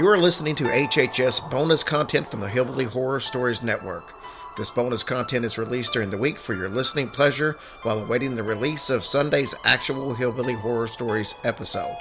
You are listening to HHS bonus content from the Hillbilly Horror Stories Network. This bonus content is released during the week for your listening pleasure while awaiting the release of Sunday's actual Hillbilly Horror Stories episode.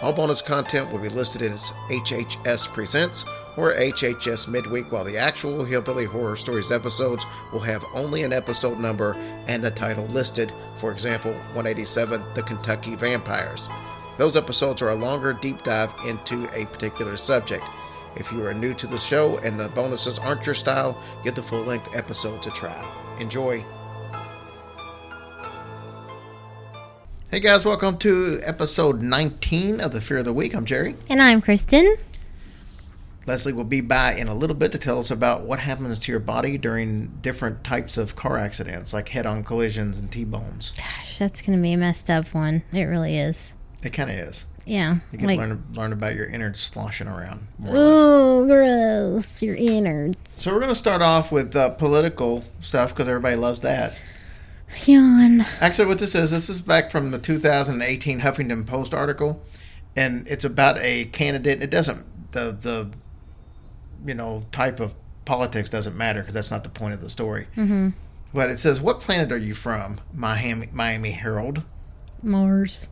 All bonus content will be listed as HHS Presents or HHS Midweek, while the actual Hillbilly Horror Stories episodes will have only an episode number and the title listed, for example, 187, The Kentucky Vampires. Those episodes are a longer deep dive into a particular subject. If you are new to the show and the bonuses aren't your style, get the full-length episode to try. Enjoy. Hey guys, welcome to episode 19 of the Fear of the Week. I'm Jerry. And I'm Kristen. Leslie will be by in a little bit to tell us about what happens to your body during different types of car accidents, like head-on collisions and T-bones. Gosh, that's going to be a messed up one. It really is. It kind of is. Yeah. You can learn about your innards sloshing around. Oh, gross. Your innards. So we're going to start off with political stuff because everybody loves that. Yawn. Actually, what this is back from the 2018 Huffington Post article, and it's about a candidate. It doesn't, the type of politics doesn't matter because that's not the point of the story. Mm-hmm. But it says, what planet are you from? Miami Herald. Mars.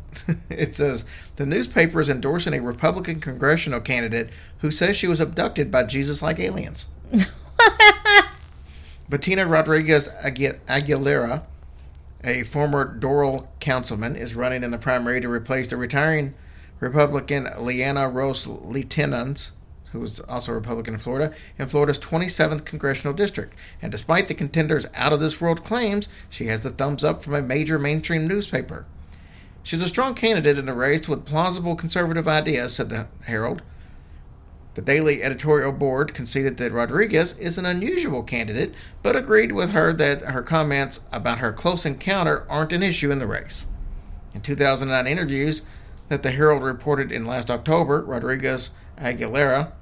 It says, the newspaper is endorsing a Republican congressional candidate who says she was abducted by Jesus-like aliens. Bettina Rodriguez Aguilera, a former Doral councilman, is running in the primary to replace the retiring Republican Leanna Rose, who was also a Republican in Florida's 27th congressional district. And despite the contender's out-of-this-world claims, she has the thumbs up from a major mainstream newspaper. She's a strong candidate in a race with plausible conservative ideas, said the Herald. The daily editorial board conceded that Rodriguez is an unusual candidate, but agreed with her that her comments about her close encounter aren't an issue in the race. In 2009 interviews that the Herald reported in last October, Rodriguez Aguilera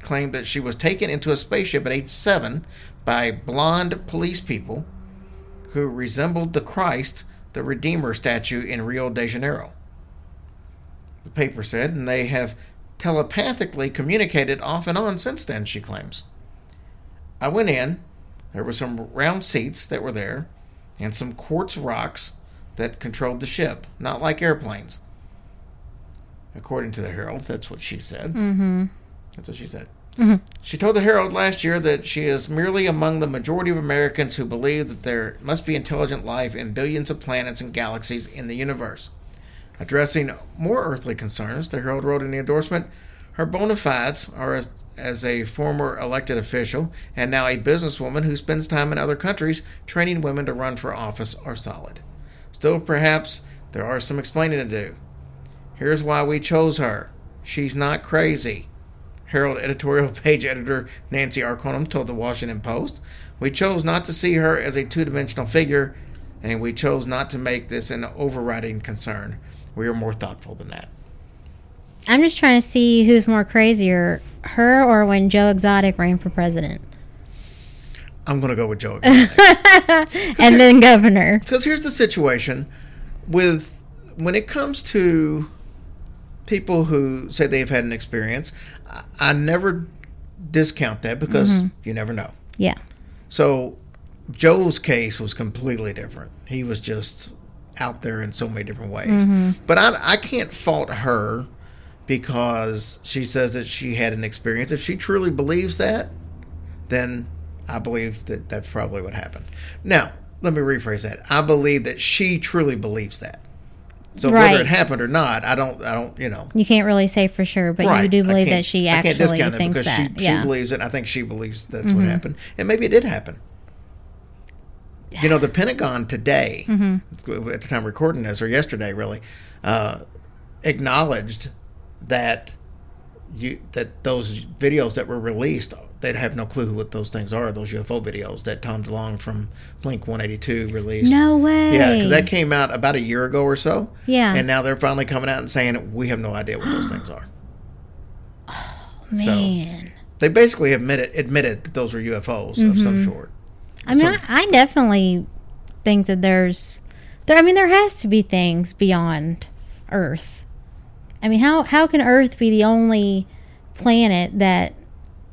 claimed that she was taken into a spaceship at age 7 by blonde police people who resembled the Christ the Redeemer statue in Rio de Janeiro, the paper said, and they have telepathically communicated off and on since then, she claims. I went in, there were some round seats that were there, and some quartz rocks that controlled the ship, not like airplanes. According to the Herald, that's what she said. Mm-hmm. That's what she said. Mm-hmm. She told the Herald last year that she is merely among the majority of Americans who believe that there must be intelligent life in billions of planets and galaxies in the universe. Addressing more earthly concerns, the Herald wrote in the endorsement, her bona fides are as a former elected official and now a businesswoman who spends time in other countries training women to run for office are solid. Still, perhaps there are some explaining to do. Here's why we chose her. She's not crazy. Herald editorial page editor Nancy Arconum told the Washington Post, we chose not to see her as a two-dimensional figure, and we chose not to make this an overriding concern. We are more thoughtful than that. I'm just trying to see who's more crazier, her or when Joe Exotic ran for president. I'm going to go with Joe Exotic. And then governor. Because here's the situation. When it comes to people who say they've had an experience, I never discount that because you never know. Yeah. So Joe's case was completely different. He was just out there in so many different ways. Mm-hmm. But I can't fault her because she says that she had an experience. If she truly believes that, then I believe that that's probably what happened. Now, let me rephrase that. I believe that she truly believes that. So right. Whether it happened or not, I don't, You can't really say for sure, but right. You do believe that she actually thinks that. She believes it. I think she believes that's what happened. And maybe it did happen. The Pentagon today, at the time of recording this, or yesterday really, acknowledged that that those videos that were released, they'd have no clue what those things are, those UFO videos that Tom DeLonge from Blink-182 released. No way. Yeah, because that came out about a year ago or so. Yeah. And now they're finally coming out and saying, we have no idea what those things are. Oh, man. So they basically admitted that those were UFOs of some sort. I mean, I definitely think that there has to be things beyond Earth. I mean, how can Earth be the only planet that,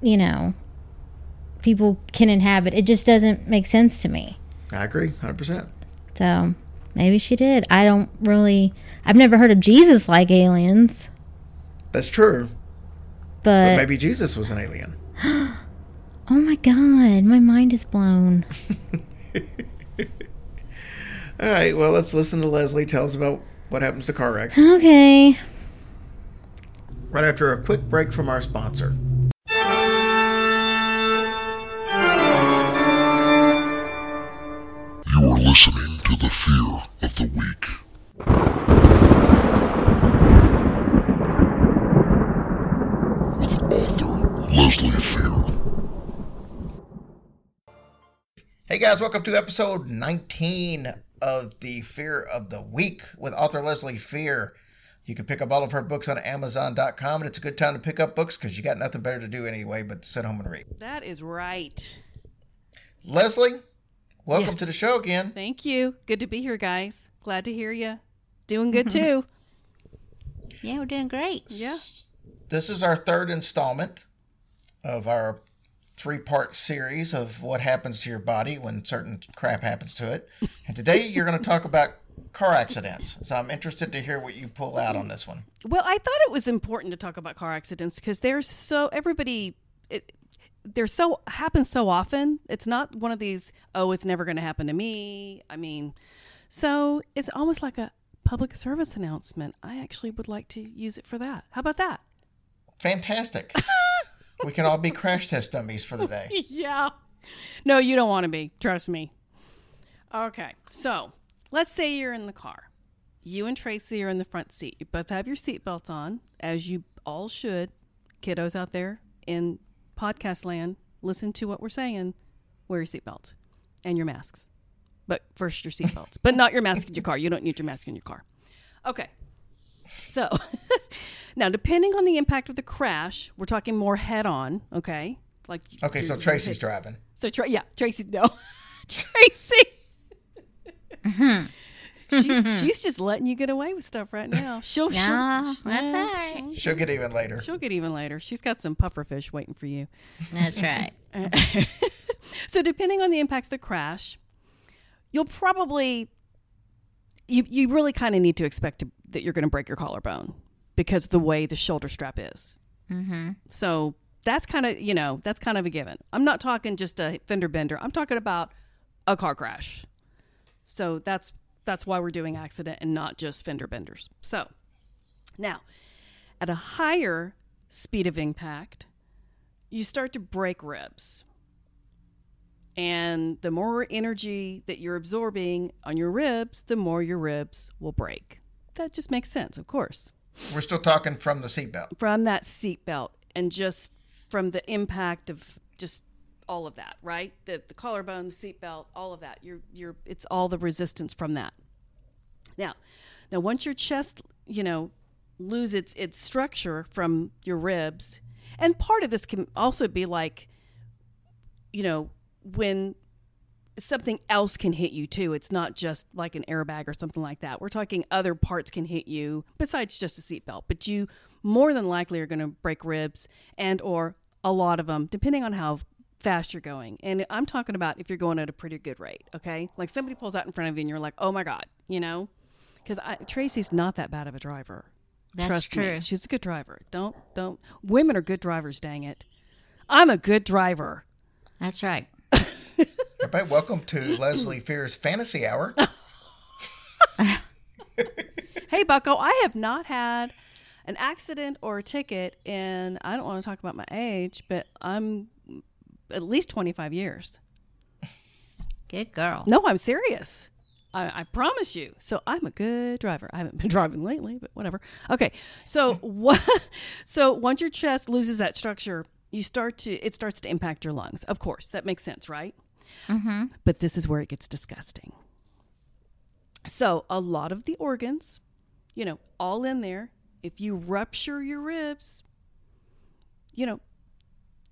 you know, people can inhabit. It just doesn't make sense to me. I agree, 100%. So maybe she did. I don't really... I've never heard of Jesus like aliens. That's true. But maybe Jesus was an alien. Oh my God, my mind is blown. All right, well, let's listen to Leslie tell us about what happens to car wrecks. Okay. Right after a quick break from our sponsor. You are listening to the Fear of the Week with author Leslie Fear. Hey guys, welcome to episode 19 of the Fear of the Week with author Leslie Fear. You can pick up all of her books on Amazon.com, and it's a good time to pick up books because you got nothing better to do anyway but sit home and read. That is right. Leslie, welcome to the show again. Thank you. Good to be here, guys. Glad to hear you. Doing good, too. Yeah, we're doing great. Yeah. This is our third installment of our three-part series of what happens to your body when certain crap happens to it. And today you're going to talk about car accidents. So I'm interested to hear what you pull out on this one. Well, I thought it was important to talk about car accidents because happen so often. It's not one of these, oh, it's never going to happen to me. I mean, so it's almost like a public service announcement. I actually would like to use it for that. How about that? Fantastic. We can all be crash test dummies for the day. Yeah. No, you don't want to be. Trust me. Okay. So let's say you're in the car. You and Tracy are in the front seat. You both have your seatbelts on, as you all should. Kiddos out there in podcast land, listen to what we're saying. Wear your seatbelt and your masks. But first, your seatbelts. But not your mask in your car. You don't need your mask in your car. Okay. So now, depending on the impact of the crash, we're talking more head on. Okay. So Tracy's driving. So Tracy. No, Tracy. Mm-hmm. She's just letting you get away with stuff right now. She'll get even later. She's got some pufferfish waiting for you. That's right. So depending on the impacts of the crash, you'll probably, you really kind of need to expect that you're going to break your collarbone because of the way the shoulder strap is. Mm-hmm. So that's kind of a given. I'm not talking just a fender bender. I'm talking about a car crash. So that's why we're doing accident and not just fender benders. So now at a higher speed of impact, you start to break ribs. And the more energy that you're absorbing on your ribs, the more your ribs will break. That just makes sense, of course. We're still talking from the seatbelt. From that seatbelt and just from the impact of just all of that, right? The collarbone, the seatbelt, all of that. It's all the resistance from that. Now once your chest, lose its structure from your ribs, and part of this can also be like, when something else can hit you too. It's not just like an airbag or something like that. We're talking other parts can hit you besides just a seatbelt, but you more than likely are going to break ribs and or a lot of them, depending on how fast you're going. And I'm talking about if you're going at a pretty good rate, okay? Like somebody pulls out in front of you and you're like, oh my God, Because Tracy's not that bad of a driver. That's true. She's a good driver. Don't. Women are good drivers, dang it. I'm a good driver. That's right. Everybody, welcome to Leslie Fear's Fantasy Hour. Hey, Bucko, I have not had an accident or a ticket in, I don't want to talk about my age, but I'm at least 25 years. Good girl. No, I'm serious. I promise you. So I'm a good driver. I haven't been driving lately, but whatever. Okay, so So once your chest loses that structure, it starts to impact your lungs. Of course, that makes sense, right? Mm-hmm. But this is where it gets disgusting. So a lot of the organs, all in there, if you rupture your ribs, the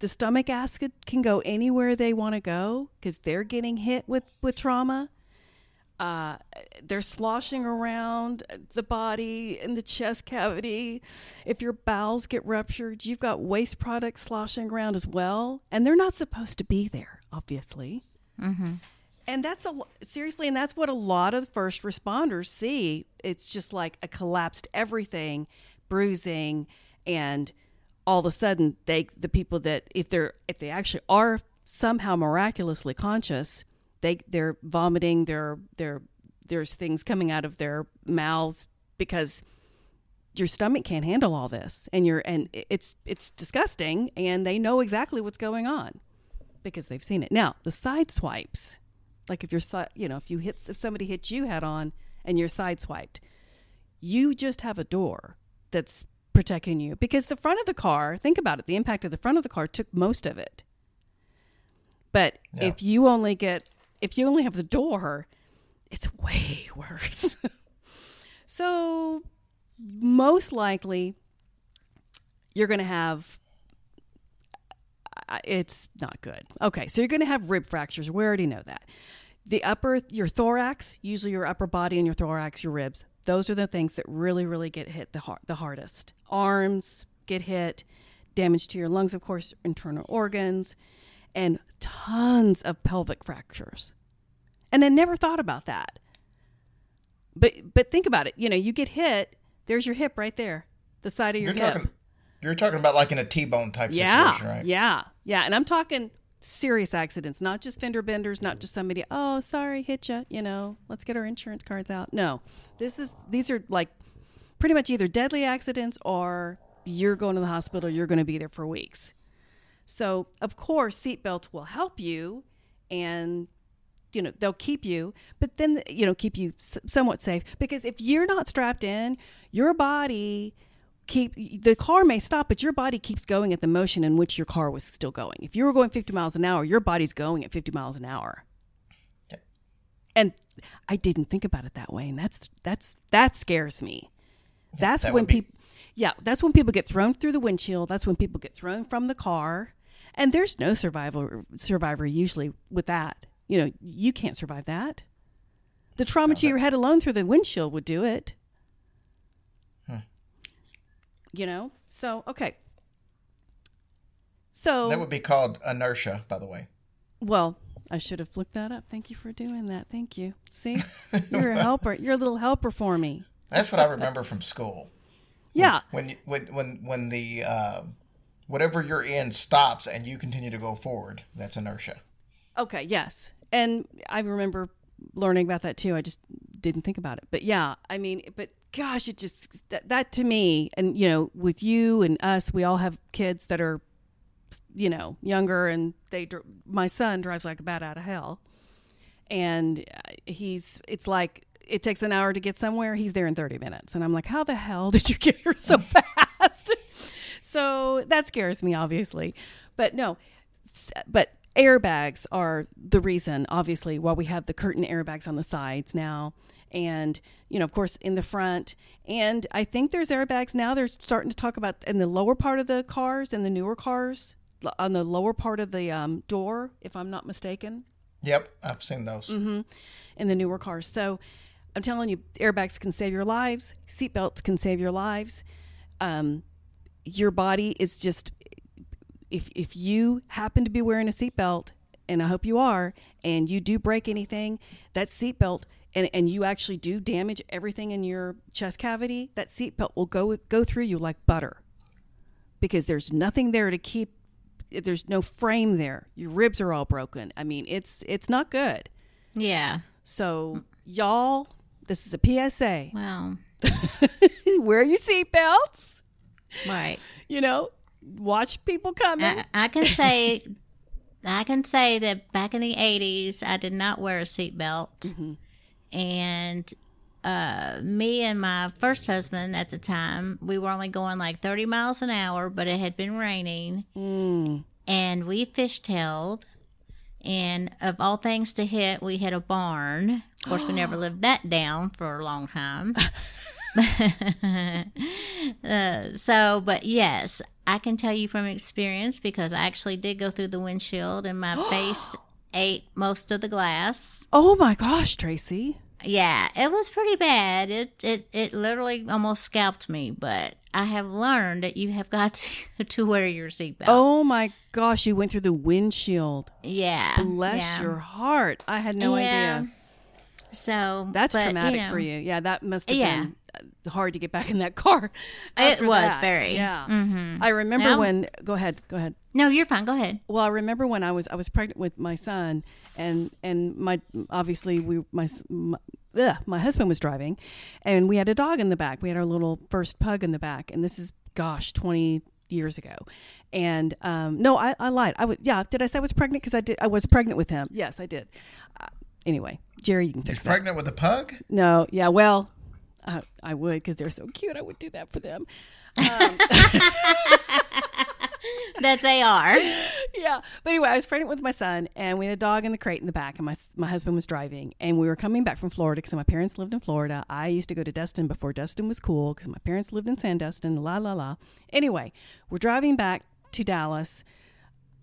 stomach acid can go anywhere they want to go because they're getting hit with trauma. They're sloshing around the body and the chest cavity. If your bowels get ruptured, you've got waste products sloshing around as well. And they're not supposed to be there, obviously. Mm-hmm. And that's seriously, and that's what a lot of first responders see. It's just like a collapsed everything, bruising, and all of a sudden the people that if they actually are somehow miraculously conscious, they're vomiting, there's things coming out of their mouths because your stomach can't handle all this, and it's disgusting, and they know exactly what's going on because they've seen it. Now, the side swipes. Like if you're, you know, if somebody hits you head on and you're sideswiped, you just have a door that's protecting you because the front of the car, think about it, the impact of the front of the car took most of it. But yeah. if you only have the door, it's way worse. So most likely you're going to have, it's not good. Okay, so you're going to have rib fractures. We already know that. Your thorax, usually your upper body and your thorax, your ribs, those are the things that really, really get hit the hardest. Arms get hit, damage to your lungs, of course, internal organs, and tons of pelvic fractures. And I never thought about that. But think about it. You know, you get hit, there's your hip right there, the side of your hip. You're talking about like in a T-bone type situation, right? Yeah. And I'm talking serious accidents, not just fender benders, not just somebody, oh, sorry, hit you, you know, let's get our insurance cards out. No, these are like pretty much either deadly accidents or you're going to the hospital, you're going to be there for weeks. So, of course, seatbelts will help you and, you know, they'll keep you, but then, you know, keep you somewhat safe because if you're not strapped in, your body... the car may stop, but your body keeps going at the motion in which your car was still going. If you were going 50 miles an hour, your body's going at 50 miles an hour. Okay. And I didn't think about it that way, and that scares me. That's that when people, yeah, that's when people get thrown through the windshield. That's when people get thrown from the car, and there's no survivor usually with that. You know, you can't survive that. The trauma to your head alone through the windshield would do it. You know, so, okay. So that would be called inertia, by the way. Well, I should have looked that up. Thank you for doing that. Thank you. See, you're a helper. You're a little helper for me. That's what I remember from school. Yeah. When the, whatever you're in stops and you continue to go forward, that's inertia. Okay. Yes. And I remember learning about that too. I just didn't think about it, but yeah, I mean, but gosh, it just, that to me, and, you know, with you and us, we all have kids that are, you know, younger, and my son drives like a bat out of hell, and it's like, it takes an hour to get somewhere. He's there in 30 minutes. And I'm like, how the hell did you get here so fast? So that scares me, obviously, but no, but airbags are the reason, obviously, why we have the curtain airbags on the sides now. And, you know, of course, in the front. And I think there's airbags now. They're starting to talk about in the lower part of the cars and the newer cars on the lower part of the door, if I'm not mistaken. Yep. I've seen those. Mm-hmm. In the newer cars. So I'm telling you, airbags can save your lives. Seatbelts can save your lives. Your body is just... If you happen to be wearing a seatbelt, and I hope you are, and you do break anything, that seatbelt, and you actually do damage everything in your chest cavity, that seatbelt will go through you like butter, because there's nothing there to keep. There's no frame there. Your ribs are all broken. I mean, it's not good. Yeah. So y'all, this is a PSA. Wow. Wear your seatbelts. Right. You know. Watch people coming. I can say that back in the 80s, I did not wear a seatbelt, mm-hmm. and me and my first husband at the time, we were only going like 30 miles an hour, but it had been raining, and we fishtailed, and of all things to hit, we hit a barn. Of course, we never lived that down for a long time. But yes, I can tell you from experience, because I actually did go through the windshield and my face ate most of the glass. Oh my gosh, Tracy. Yeah, it was pretty bad. It literally almost scalped me, but I have learned that you have got to wear your seatbelt. Oh my gosh, you went through the windshield. Yeah. Bless your heart. I had no idea. So that's traumatic for you. Yeah, that must have been hard to get back in that car. It was very. Yeah. Mm-hmm. I remember when go ahead. No, you're fine. Go ahead. Well, I remember when I was pregnant with my son and my husband was driving and we had a dog in the back. We had our little first pug in the back, and this is 20 years ago. And no, I lied. I was did I say I was pregnant? Cuz I was pregnant with him. Yes, I did. Anyway, Jerry, you can fix that. You're pregnant with a pug? No. Yeah, well, I would, because they're so cute. I would do that for them. That they are. Yeah. But anyway, I was pregnant with my son, and we had a dog in the crate in the back, and my husband was driving, and we were coming back from Florida because my parents lived in Florida. I used to go to Destin before Destin was cool because my parents lived in Sandestin, la, la, la. Anyway, we're driving back to Dallas,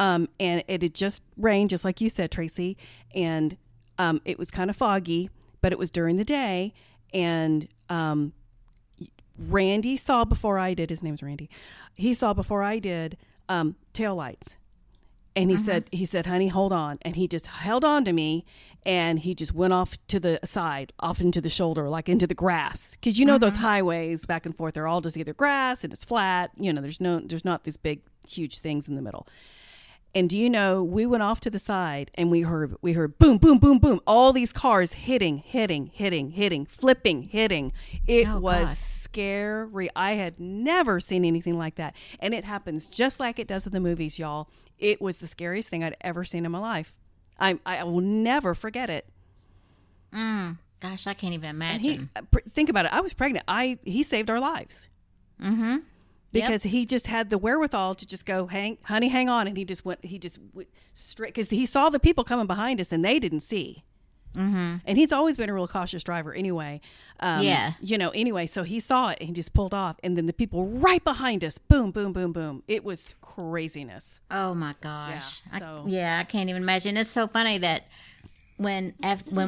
and it had just rained, just like you said, Tracy, and it was kind of foggy, but it was during the day, and Randy saw before I did. His name's Randy. He saw before I did taillights. And he said, honey, hold on. And he just held on to me, and he just went off to the side, off into the shoulder, like into the grass. Because, you know, those highways back and forth, they're all just either grass and it's flat. You know, there's not these big, huge things in the middle. And do you know, we went off to the side and we heard boom, boom, boom, boom. All these cars hitting, flipping, hitting. It was scary. I had never seen anything like that. And it happens just like it does in the movies, y'all. It was the scariest thing I'd ever seen in my life. I will never forget it. Gosh, I can't even imagine. Think about it. I was pregnant. He saved our lives. Mm-hmm. Because he just had the wherewithal to just go, hang on. And he just went straight, because he saw the people coming behind us and they didn't see. Mm-hmm. And he's always been a real cautious driver anyway. You know, anyway, so he saw it and he just pulled off. And then the people right behind us, boom, boom, boom, boom. It was craziness. Oh my gosh. Yeah, I can't even imagine. It's so funny that when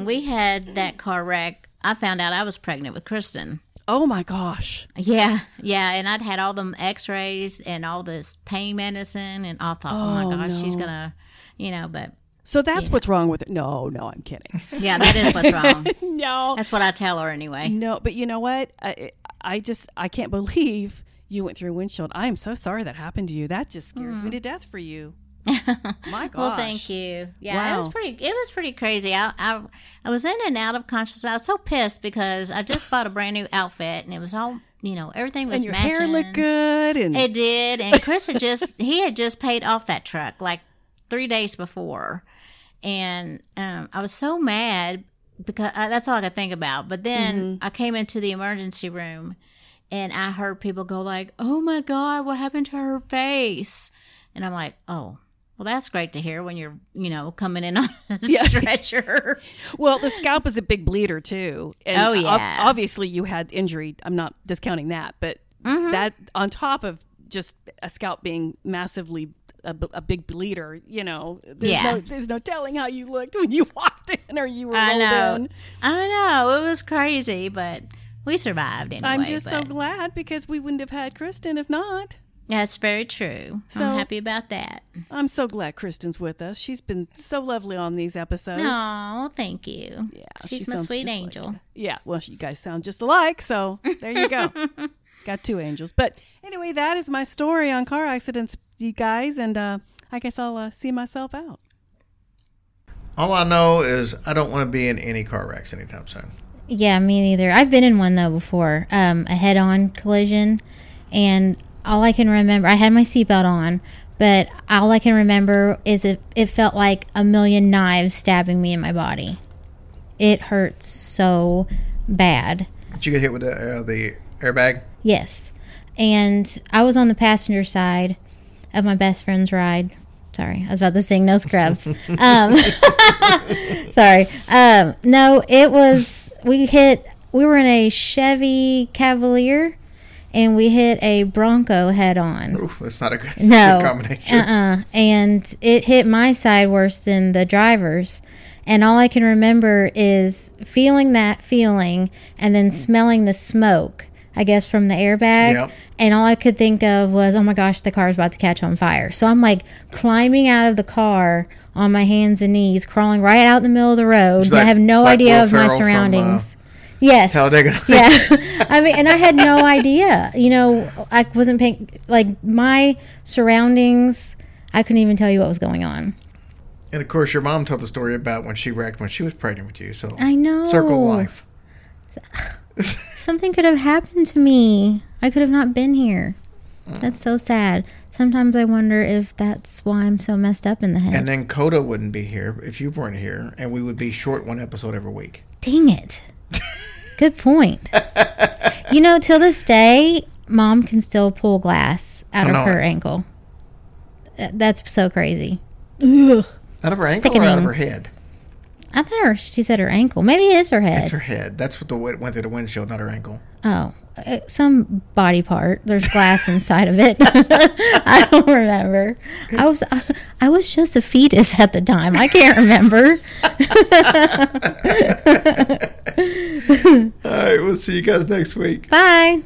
we had that car wreck, I found out I was pregnant with Kristen. Oh my gosh. Yeah. And I'd had all the x-rays and all this pain medicine, and I thought, oh my gosh, no. She's going to, you know, but. So that's what's wrong with it. No, I'm kidding. Yeah, that is what's wrong. No. That's what I tell her anyway. No, but you know what? I can't believe you went through a windshield. I am so sorry that happened to you. That just scares me to death for you. My gosh. Well, thank you. Yeah, wow. It was pretty crazy. I was in and out of consciousness. I was so pissed because I just bought a brand new outfit, and it was all, you know, everything was and your matching. Hair looked good, and it did. And Chris had just paid off that truck like 3 days before, and I was so mad because that's all I could think about. But then I came into the emergency room, and I heard people go like, "Oh my God, what happened to her face?" And I'm like, "Oh." Well, that's great to hear when you're, you know, coming in on a stretcher. Well, the scalp is a big bleeder, too. And obviously, you had injury. I'm not discounting that. But that on top of just a scalp being massively a big bleeder, you know, there's no telling how you looked when you walked in or you were rolled in. I know. It was crazy, but we survived anyway. I'm just so glad, because we wouldn't have had Kristen if not. That's very true. So, I'm happy about that. I'm so glad Kristen's with us. She's been so lovely on these episodes. Oh, thank you. Yeah, she's my sweet angel. Like, yeah, well, you guys sound just alike, so there you go. Got two angels. But anyway, that is my story on car accidents, you guys, and I guess I'll see myself out. All I know is I don't want to be in any car wrecks anytime soon. Yeah, me neither. I've been in one, though, before, a head-on collision, and all I can remember, I had my seatbelt on, but all I can remember is it felt like a million knives stabbing me in my body. It hurt so bad. Did you get hit with the airbag? Yes. And I was on the passenger side of my best friend's ride. Sorry, I was about to sing No Scrubs. Sorry. No, it was, we were in a Chevy Cavalier. And we hit a Bronco head-on. Ooh, that's not a good combination. And it hit my side worse than the driver's. And all I can remember is feeling that feeling and then smelling the smoke, I guess, from the airbag. Yep. And all I could think of was, oh my gosh, the car's about to catch on fire. So I'm like climbing out of the car on my hands and knees, crawling right out in the middle of the road. I have no idea of my surroundings. Yes. Talladega. Yeah. I mean, and I had no idea. You know, I wasn't paying, like, my surroundings, I couldn't even tell you what was going on. And, of course, your mom told the story about when she wrecked when she was pregnant with you. So I know. Circle life. Something could have happened to me. I could have not been here. That's so sad. Sometimes I wonder if that's why I'm so messed up in the head. And then Coda wouldn't be here if you weren't here, and we would be short one episode every week. Dang it. Good point. You know, till this day, Mom can still pull glass out of her ankle. That's so crazy. Ugh. Out of her ankle or out of her head? I thought she said her ankle. Maybe it is her head. It's her head. That's what went through the windshield, not her ankle. Oh. Some body part. There's glass inside of it. I don't remember. I was just a fetus at the time. I can't remember. All right. We'll see you guys next week. Bye.